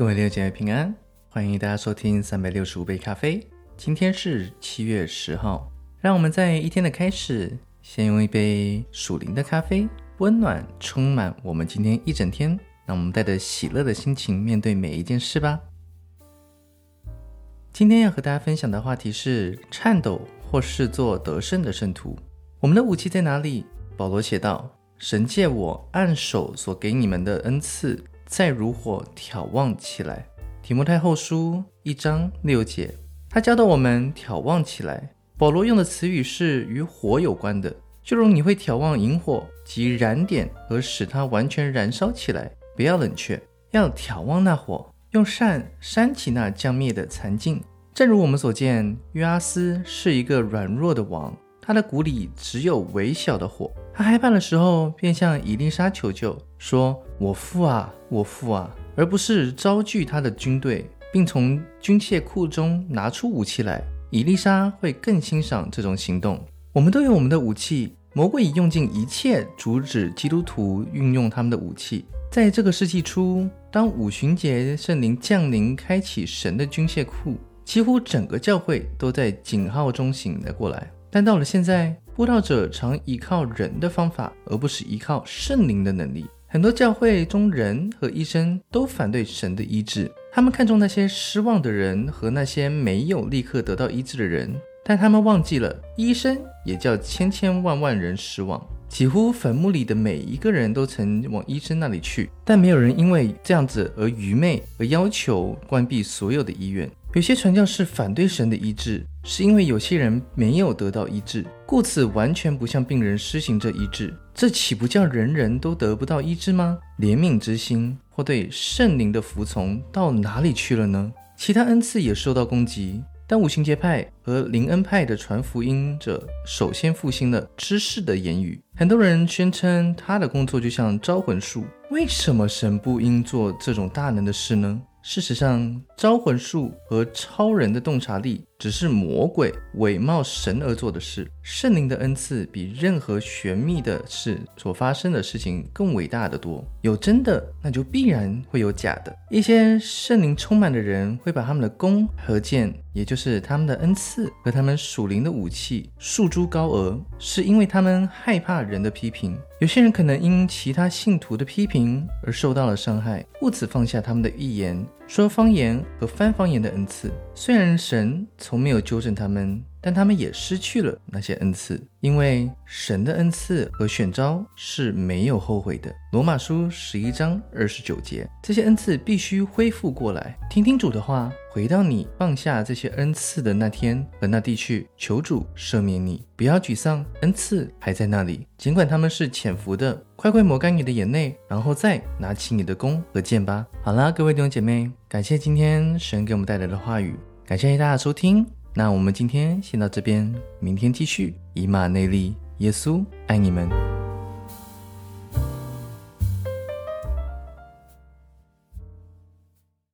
各位六姐平安，欢迎大家收听365杯咖啡。今天是7月10号，让我们在一天的开始，先用一杯属灵的咖啡，温暖充满我们今天一整天，让我们带着喜乐的心情面对每一件事吧。今天要和大家分享的话题是颤抖或视作得胜的圣徒。我们的武器在哪里？保罗写道，神借我按手所给你们的恩赐，再如火眺望起来。提摩太后书1章6节，他教导我们眺望起来。保罗用的词语是与火有关的，就如你会眺望萤火及燃点而使它完全燃烧起来，不要冷却，要眺望那火，用扇扇起那将灭的残烬。正如我们所见，约阿斯是一个软弱的王，他的骨里只有微小的火。他害怕的时候便向以利沙求救，说我父啊，我父啊，而不是招聚他的军队，并从军械库中拿出武器来。以利沙会更欣赏这种行动。我们都有我们的武器，魔鬼已用尽一切阻止基督徒运用他们的武器。在这个世纪初，当五旬节圣灵降临，开启神的军械库，几乎整个教会都在警号中醒了过来。但到了现在，布道者常依靠人的方法，而不是依靠圣灵的能力。很多教会中人和医生都反对神的医治，他们看重那些失望的人和那些没有立刻得到医治的人，但他们忘记了医生也叫千千万万人失望。几乎坟墓里的每一个人都曾往医生那里去，但没有人因为这样子而愚昧，而要求关闭所有的医院。有些传教士反对神的医治，是因为有些人没有得到医治，故此完全不向病人施行这医治。这岂不叫人人都得不到医治吗？怜悯之心或对圣灵的服从到哪里去了呢？其他恩赐也受到攻击。但五旬节派和灵恩派的传福音者首先复兴了知识的言语。很多人宣称他的工作就像招魂术，为什么神不应做这种大能的事呢？事实上，招魂术和超人的洞察力只是魔鬼伪冒神而做的事。圣灵的恩赐比任何玄秘的事所发生的事情更伟大的多。有真的，那就必然会有假的。一些圣灵充满的人会把他们的弓和箭，也就是他们的恩赐和他们属灵的武器束诸高额，是因为他们害怕人的批评。有些人可能因其他信徒的批评而受到了伤害，故此放下他们的预言、说方言和翻方言的恩赐。虽然神从没有纠正他们，但他们也失去了那些恩赐，因为神的恩赐和选召是没有后悔的。罗马书11章29节，这些恩赐必须恢复过来。听听主的话，回到你放下这些恩赐的那天和那地去，求主赦免你，不要沮丧，恩赐还在那里，尽管他们是潜伏的。快快抹干你的眼泪，然后再拿起你的弓和箭吧。好啦，各位弟兄姐妹，感谢今天神给我们带来的话语，感谢大家收听。那我们今天先到这边，明天继续。以马内利，耶稣爱你们。